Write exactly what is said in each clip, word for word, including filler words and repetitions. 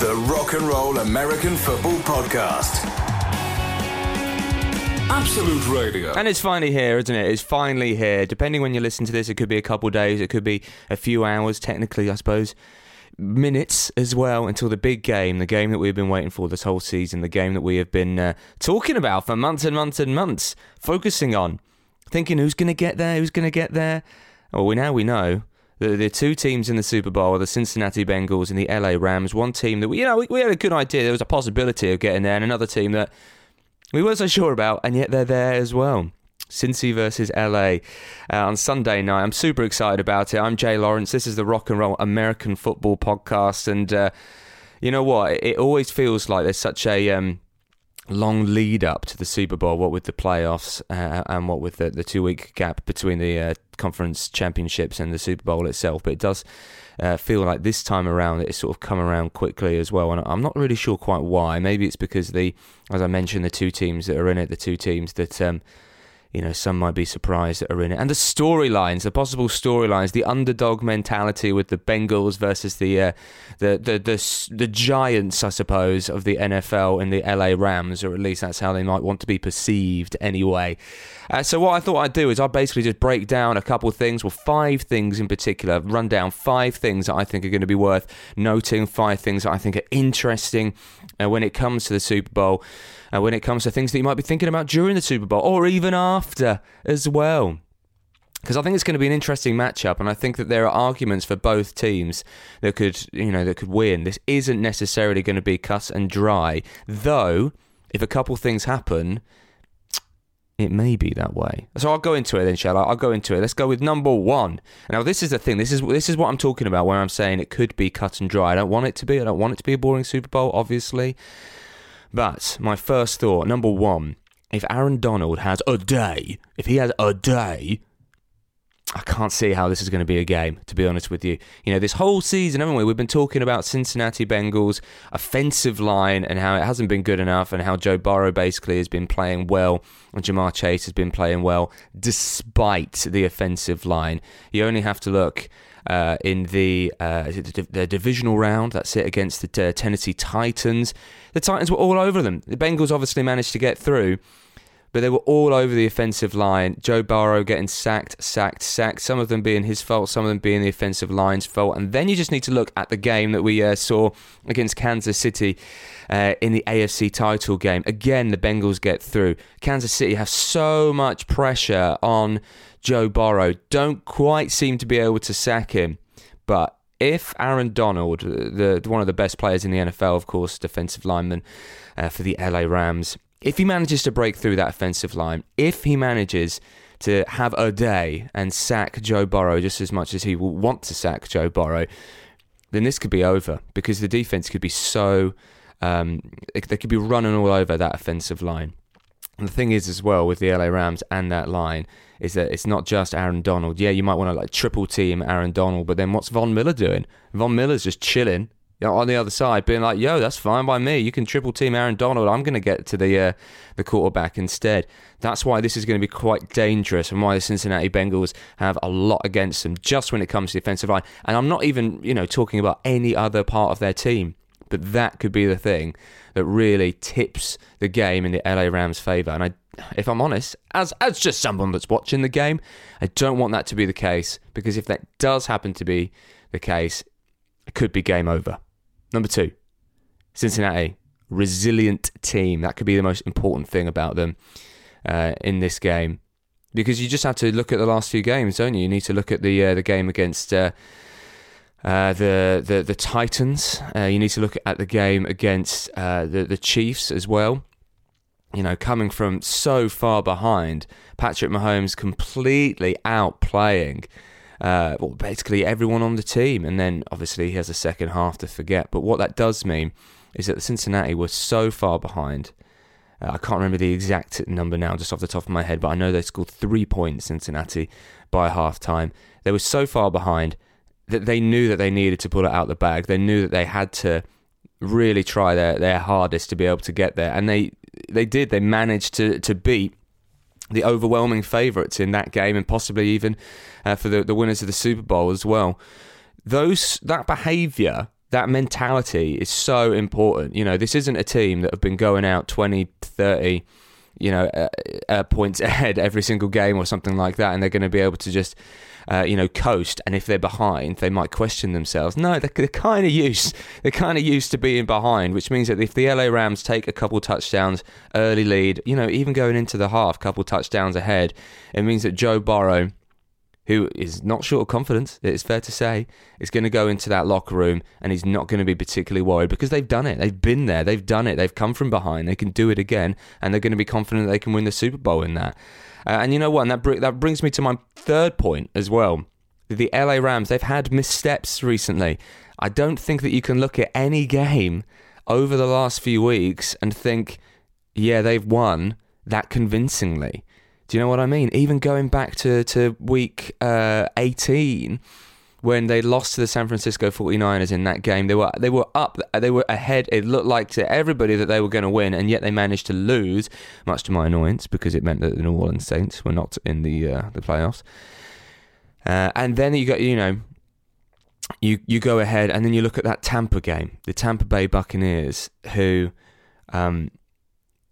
The Rock and Roll American Football Podcast. Absolute Radio. And it's finally here, isn't it? It's finally here. Depending when you listen to this, it could be a couple of days, it could be a few hours, technically, I suppose. Minutes as well until the big game, the game that we've been waiting for this whole season, the game that we have been uh, talking about for months and months and months, focusing on, thinking who's going to get there, who's going to get there. Well, we now we know that the two teams in the Super Bowl are the Cincinnati Bengals and the L A Rams, one team that, we, you know, we, we had a good idea there was a possibility of getting there, and another team that we weren't so sure about, and yet they're there as well. Cincy versus L A uh, on Sunday night. I'm super excited about it. I'm Jay Lawrence. This is the Rock and Roll American Football Podcast. And uh, you know what? It, it always feels like there's such a um, long lead up to the Super Bowl, what with the playoffs uh, and what with the, the two-week gap between the uh, conference championships and the Super Bowl itself. But it does uh, feel like this time around it's sort of come around quickly as well. And I'm not really sure quite why. Maybe it's because, the, as I mentioned, the two teams that are in it, the two teams that... Um, You know, some might be surprised that are in it. And the storylines, the possible storylines, the underdog mentality with the Bengals versus the, uh, the the the the giants, I suppose, of the N F L and the L A Rams, or at least that's how they might want to be perceived anyway. Uh, so what I thought I'd do is I'd basically just break down a couple of things, well, five things in particular, run down five things that I think are going to be worth noting, five things that I think are interesting uh, when it comes to the Super Bowl, and uh, when it comes to things that you might be thinking about during the Super Bowl or even after. After as well, because I think it's going to be an interesting matchup, and I think that there are arguments for both teams that could, you know, that could win. This isn't necessarily going to be cut and dry, though. If a couple things happen, it may be that way. So I'll go into it then, shall I? I'll go into it. Let's go with number one. Now, this is the thing. This is this is what I'm talking about. Where I'm saying it could be cut and dry. I don't want it to be. I don't want it to be a boring Super Bowl, obviously. But my first thought, number one. If Aaron Donald has a day, if he has a day, I can't see how this is going to be a game, to be honest with you. You know, this whole season, haven't we? We've been talking about Cincinnati Bengals' offensive line and how it hasn't been good enough and how Joe Burrow basically has been playing well and Ja'Marr Chase has been playing well despite the offensive line. You only have to look... Uh, in the, uh, is it the the divisional round, that's it, against the uh, Tennessee Titans. The Titans were all over them. The Bengals obviously managed to get through, but they were all over the offensive line. Joe Burrow getting sacked, sacked, sacked, some of them being his fault, some of them being the offensive line's fault. And then you just need to look at the game that we uh, saw against Kansas City uh, in the A F C title game. Again, the Bengals get through. Kansas City have so much pressure on Joe Burrow, don't quite seem to be able to sack him. But if Aaron Donald, the, the one of the best players in the N F L, of course, defensive lineman uh, for the L A Rams, if he manages to break through that offensive line, if he manages to have a day and sack Joe Burrow just as much as he will want to sack Joe Burrow, then this could be over because the defense could be so... Um, they could be running all over that offensive line. And the thing is as well with the L A Rams and that line is that it's not just Aaron Donald. Yeah, you might want to like triple team Aaron Donald, but then what's Von Miller doing? Von Miller's just chilling on the other side, being like, yo, that's fine by me. You can triple team Aaron Donald. I'm going to get to the uh, the quarterback instead. That's why this is going to be quite dangerous and why the Cincinnati Bengals have a lot against them just when it comes to the offensive line. And I'm not even, you know, talking about any other part of their team. But that could be the thing that really tips the game in the L A Rams' favour. And I, if I'm honest, as as just someone that's watching the game, I don't want that to be the case. Because if that does happen to be the case, it could be game over. Number two, Cincinnati, resilient team. That could be the most important thing about them uh, in this game. Because you just have to look at the last few games, don't you? You need to look at the uh, the game against... Uh, Uh, the, the the Titans. Uh, you need to look at the game against uh, the the Chiefs as well. You know, coming from so far behind, Patrick Mahomes completely outplaying, uh, well, basically everyone on the team, and then obviously he has a second half to forget. But what that does mean is that the Cincinnati were so far behind. Uh, I can't remember the exact number now, just off the top of my head, but I know they scored three points, Cincinnati, by halftime. They were so far behind that they knew that they needed to pull it out the bag. They knew that they had to really try their, their hardest to be able to get there. And they they did. They managed to, to beat the overwhelming favourites in that game and possibly even uh, for the, the winners of the Super Bowl as well. Those That behaviour that mentality is so important. You know, this isn't a team that have been going out twenty, thirty, you know, uh, uh, points ahead every single game or something like that, and they're going to be able to just, uh, you know, coast. And if they're behind, they might question themselves. No, they're, they're kind of used. They're kind of used to being behind, which means that if the L A Rams take a couple touchdowns early lead, you know, even going into the half, couple touchdowns ahead, it means that Joe Burrow, who is not short of confidence, it's fair to say, is going to go into that locker room and he's not going to be particularly worried because they've done it. They've been there. They've done it. They've come from behind. They can do it again, and they're going to be confident they can win the Super Bowl in that. Uh, and you know what? And that, br- that brings me to my third point as well. The L A Rams, they've had missteps recently. I don't think that you can look at any game over the last few weeks and think, yeah, they've won that convincingly. Do you know what I mean? Even going back to, to week uh, eighteen, when they lost to the San Francisco forty-niners in that game, they were they were up, they were ahead. It looked like to everybody that they were going to win, and yet they managed to lose, much to my annoyance, because it meant that the New Orleans Saints were not in the uh, the playoffs. Uh, and then you got, you know, you you go ahead, and then you look at that Tampa game, the Tampa Bay Buccaneers, who. Um,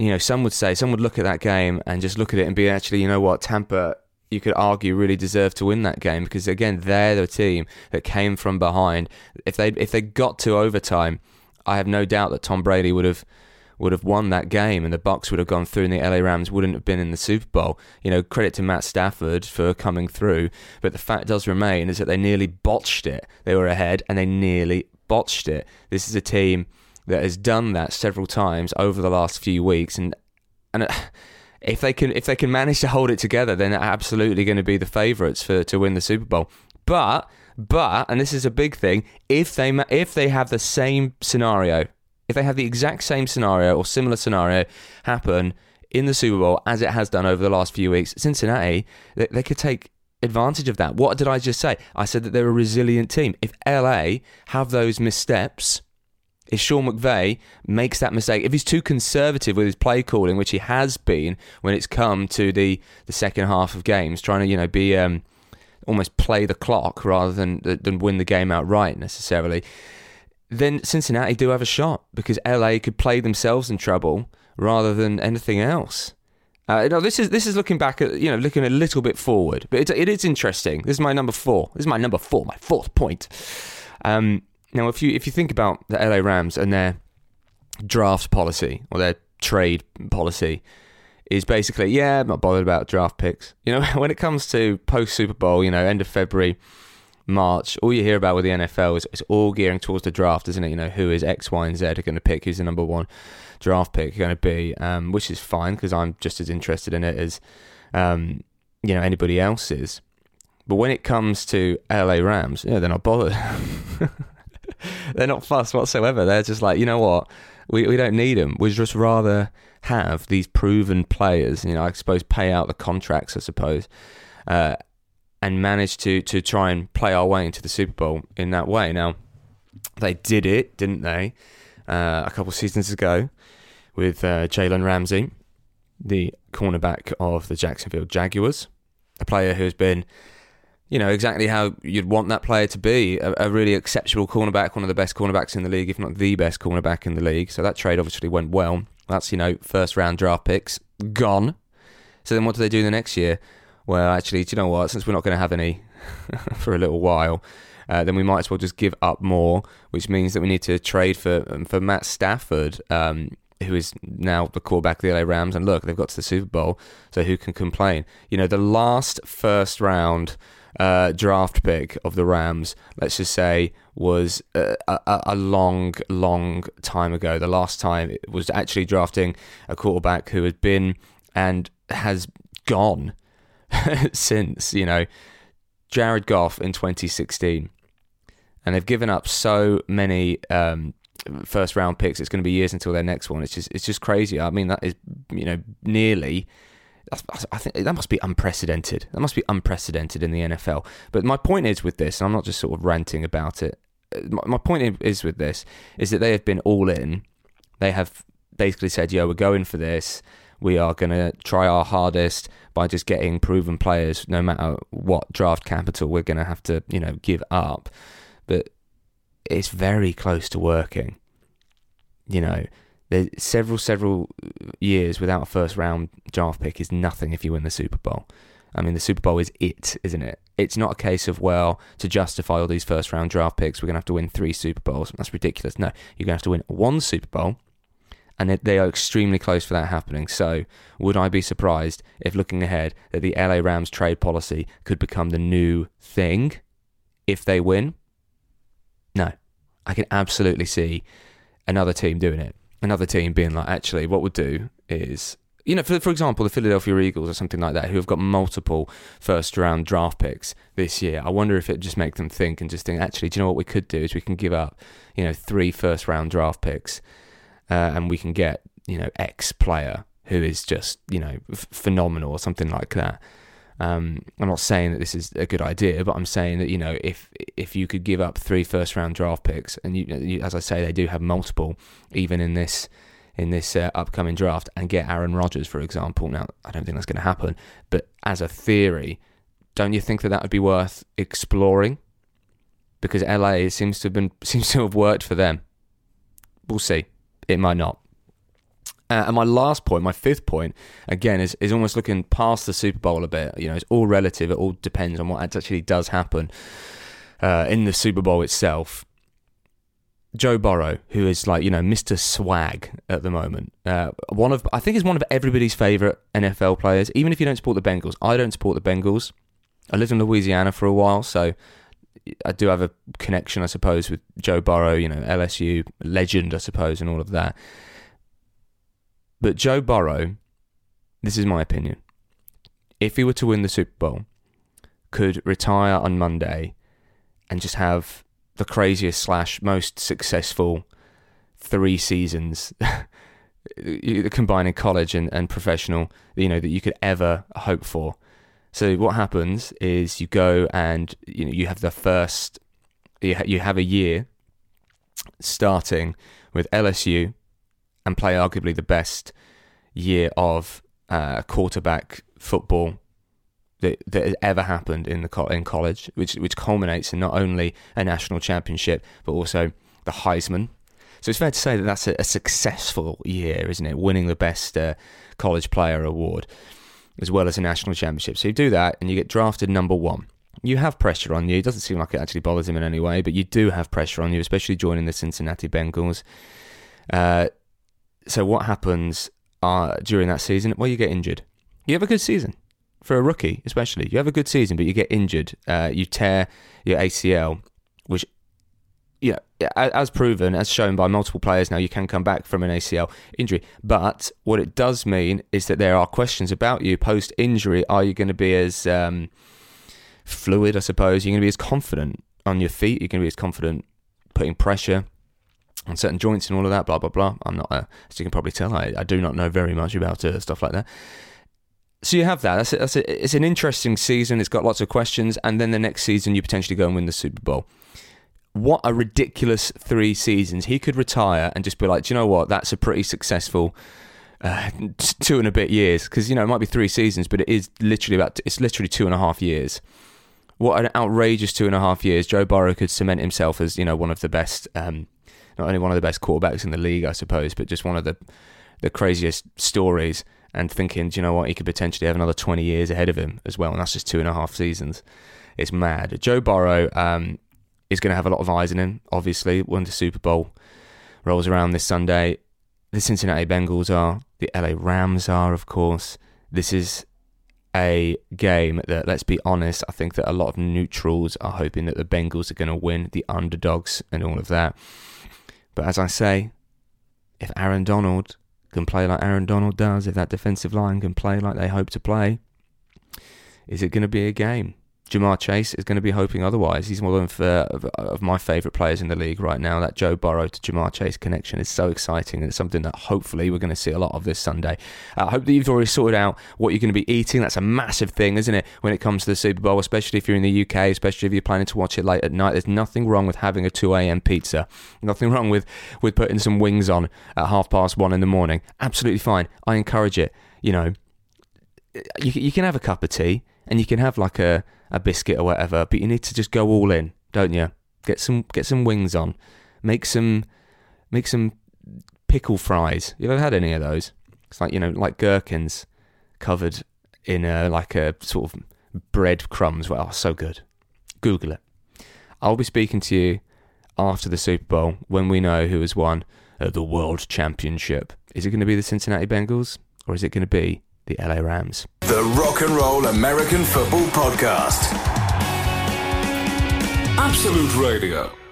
You know, some would say, some would look at that game and just look at it and be actually, you know what, Tampa, you could argue, really deserved to win that game because, again, they're the team that came from behind. If they if they got to overtime, I have no doubt that Tom Brady would have would have won that game and the Bucs would have gone through and the L A Rams wouldn't have been in the Super Bowl. You know, credit to Matt Stafford for coming through, but the fact does remain is that they nearly botched it. They were ahead and they nearly botched it. This is a team that has done that several times over the last few weeks, and and if they can if they can manage to hold it together, then they're absolutely going to be the favourites for to win the Super Bowl. But but and this is a big thing, if they if they have the same scenario, if they have the exact same scenario or similar scenario happen in the Super Bowl as it has done over the last few weeks, Cincinnati they, they could take advantage of that. What did I just say? I said that they're a resilient team. If L A have those missteps, if Sean McVay makes that mistake, if he's too conservative with his play calling, which he has been when it's come to the, the second half of games, trying to, you know, be um, almost play the clock rather than than win the game outright necessarily, then Cincinnati do have a shot because L A could play themselves in trouble rather than anything else. Uh, no, this is this is looking back at, you know, looking a little bit forward, but it, it is interesting. This is my number four. This is my number four, my fourth point. Um. Now, if you if you think about the L A Rams and their draft policy or their trade policy is basically, yeah, I'm not bothered about draft picks. You know, when it comes to post-Super Bowl, you know, end of February, March, all you hear about with the N F L is it's all gearing towards the draft, isn't it? You know, who is X, Y, and Z are going to pick, who's the number one draft pick going to be, um, which is fine because I'm just as interested in it as, um, you know, anybody else is. But when it comes to L A Rams, you know, they're not bothered. They're not fussed whatsoever. They're just like, you know what, we we don't need them. We'd just rather have these proven players, you know, I suppose pay out the contracts, I suppose, uh, and manage to, to try and play our way into the Super Bowl in that way. Now, they did it, didn't they, uh, a couple of seasons ago with uh, Jalen Ramsey, the cornerback of the Jacksonville Jaguars, a player who's been, you know, exactly how you'd want that player to be, a, a really exceptional cornerback, one of the best cornerbacks in the league, if not the best cornerback in the league. So that trade obviously went well. That's, you know, first round draft picks, gone. So then what do they do the next year? Well, actually, do you know what, since we're not going to have any for a little while, uh, then we might as well just give up more, which means that we need to trade for for Matt Stafford, um, who is now the quarterback of the L A Rams. And look, they've got to the Super Bowl, so who can complain? You know, the last first round Uh, draft pick of the Rams, let's just say, was a, a, a long, long time ago. The last time it was actually drafting a quarterback who had been and has gone since, you know, Jared Goff in twenty sixteen. And they've given up so many um, first round picks. It's going to be years until their next one. It's just, it's just crazy. I mean, that is, you know, nearly. I think that must be unprecedented. That must be unprecedented in the N F L. But my point is with this, and I'm not just sort of ranting about it, my point is with this, is that they have been all in. They have basically said, yo, we're going for this. We are going to try our hardest by just getting proven players, no matter what draft capital we're going to have to, you know, give up. But it's very close to working. You know, there's several, several years without a first-round draft pick is nothing if you win the Super Bowl. I mean, the Super Bowl is it, isn't it? It's not a case of, well, to justify all these first-round draft picks, we're going to have to win three Super Bowls. That's ridiculous. No, you're going to have to win one Super Bowl, and they are extremely close for that happening. So would I be surprised if, looking ahead, that the L A Rams trade policy could become the new thing if they win? No. I can absolutely see another team doing it. Another team being like, actually, what we'll do is... You know, for for example, the Philadelphia Eagles or something like that, who have got multiple first-round draft picks this year. I wonder if it just make them think and just think, actually, do you know what we could do is we can give up, you know, three first-round draft picks uh, and we can get, you know, X player who is just, you know, f- phenomenal or something like that. Um, I'm not saying that this is a good idea, but I'm saying that, you know, if if you could give up three first-round draft picks, and you, you, as I say, they do have multiple, even in this in this uh, upcoming draft, and get Aaron Rodgers, for example. Now, I don't think that's going to happen, but as a theory, don't you think that that would be worth exploring? Because L A seems to have been seems to have worked for them. We'll see. It might not. Uh, and my last point, my fifth point, again, is, is almost looking past the Super Bowl a bit. You know, it's all relative. It all depends on what actually does happen uh, in the Super Bowl itself. Joe Burrow, who is like, you know, Mister Swag at the moment. Uh, one of I think is one of everybody's favourite N F L players, even if you don't support the Bengals. I don't support the Bengals. I lived in Louisiana for a while, so I do have a connection, I suppose, with Joe Burrow, you know, L S U legend, I suppose, and all of that. But Joe Burrow, this is my opinion, if he were to win the Super Bowl, could retire on Monday and just have the craziest slash most successful three seasons combining college and, and professional, you know, that you could ever hope for. So what happens is you go and, you know, you have the first, you, ha- you have a year starting with L S U and play arguably the best year of uh, quarterback football that that has ever happened in the co- in college, which which culminates in not only a national championship but also the Heisman. So it's fair to say that that's a, a successful year, isn't it? Winning the best uh, college player award as well as a national championship. So you do that and you get drafted number one. You have pressure on you. It doesn't seem like it actually bothers him in any way, but you do have pressure on you, especially joining the Cincinnati Bengals. Uh, so what happens uh, during that season? Well, you get injured. You have a good season. For a rookie, especially, you have a good season, but you get injured. Uh, you tear your A C L, which, you know, as proven, as shown by multiple players now, you can come back from an A C L injury. But what it does mean is that there are questions about you post-injury. Are you going to be as um, fluid, I suppose? You're going to be as confident on your feet. You're going to be as confident putting pressure on certain joints and all of that, blah, blah, blah. I'm not, a, as you can probably tell, I, I do not know very much about uh, stuff like that. So you have that. That's, a, that's a, it's an interesting season. It's got lots of questions. And then the next season, you potentially go and win the Super Bowl. What a ridiculous three seasons. He could retire and just be like, do you know what? That's a pretty successful uh, two and a bit years. Because, you know, it might be three seasons, but it is literally about, it's literally two and a half years. What an outrageous two and a half years. Joe Burrow could cement himself as, you know, one of the best, um, not only one of the best quarterbacks in the league, I suppose, but just one of the, the craziest stories. And thinking, do you know what, he could potentially have another twenty years ahead of him as well, and that's just two and a half seasons. It's mad. Joe Burrow um, is going to have a lot of eyes on him, obviously, when the Super Bowl rolls around this Sunday. The Cincinnati Bengals are, the L A Rams are, of course. This is a game that, let's be honest, I think that a lot of neutrals are hoping that the Bengals are going to win, the underdogs and all of that. But as I say, if Aaron Donald can play like Aaron Donald does, if that defensive line can play like they hope to play, is it going to be a game? Ja'Marr Chase is going to be hoping otherwise. He's one of, uh, of, of my favourite players in the league right now. That Joe Burrow to Ja'Marr Chase connection is so exciting, and it's something that hopefully we're going to see a lot of this Sunday. I uh, hope that you've already sorted out what you're going to be eating. That's a massive thing, isn't it, when it comes to the Super Bowl, especially if you're in the U K, especially if you're planning to watch it late at night. There's nothing wrong with having a two a.m. pizza. Nothing wrong with, with putting some wings on at half past one in the morning. Absolutely fine. I encourage it. You know, you, you can have a cup of tea and you can have like a... a biscuit or whatever, but you need to just go all in, don't you? Get some get some wings on. Make some make some pickle fries. You ever had any of those? It's like, you know, like gherkins covered in a, like a sort of bread crumbs. Well, so good. Google it. I'll be speaking to you after the Super Bowl when we know who has won uh, the World Championship. Is it going to be the Cincinnati Bengals or is it going to be the L A Rams? The Rock and Roll American Football Podcast. Absolute Radio.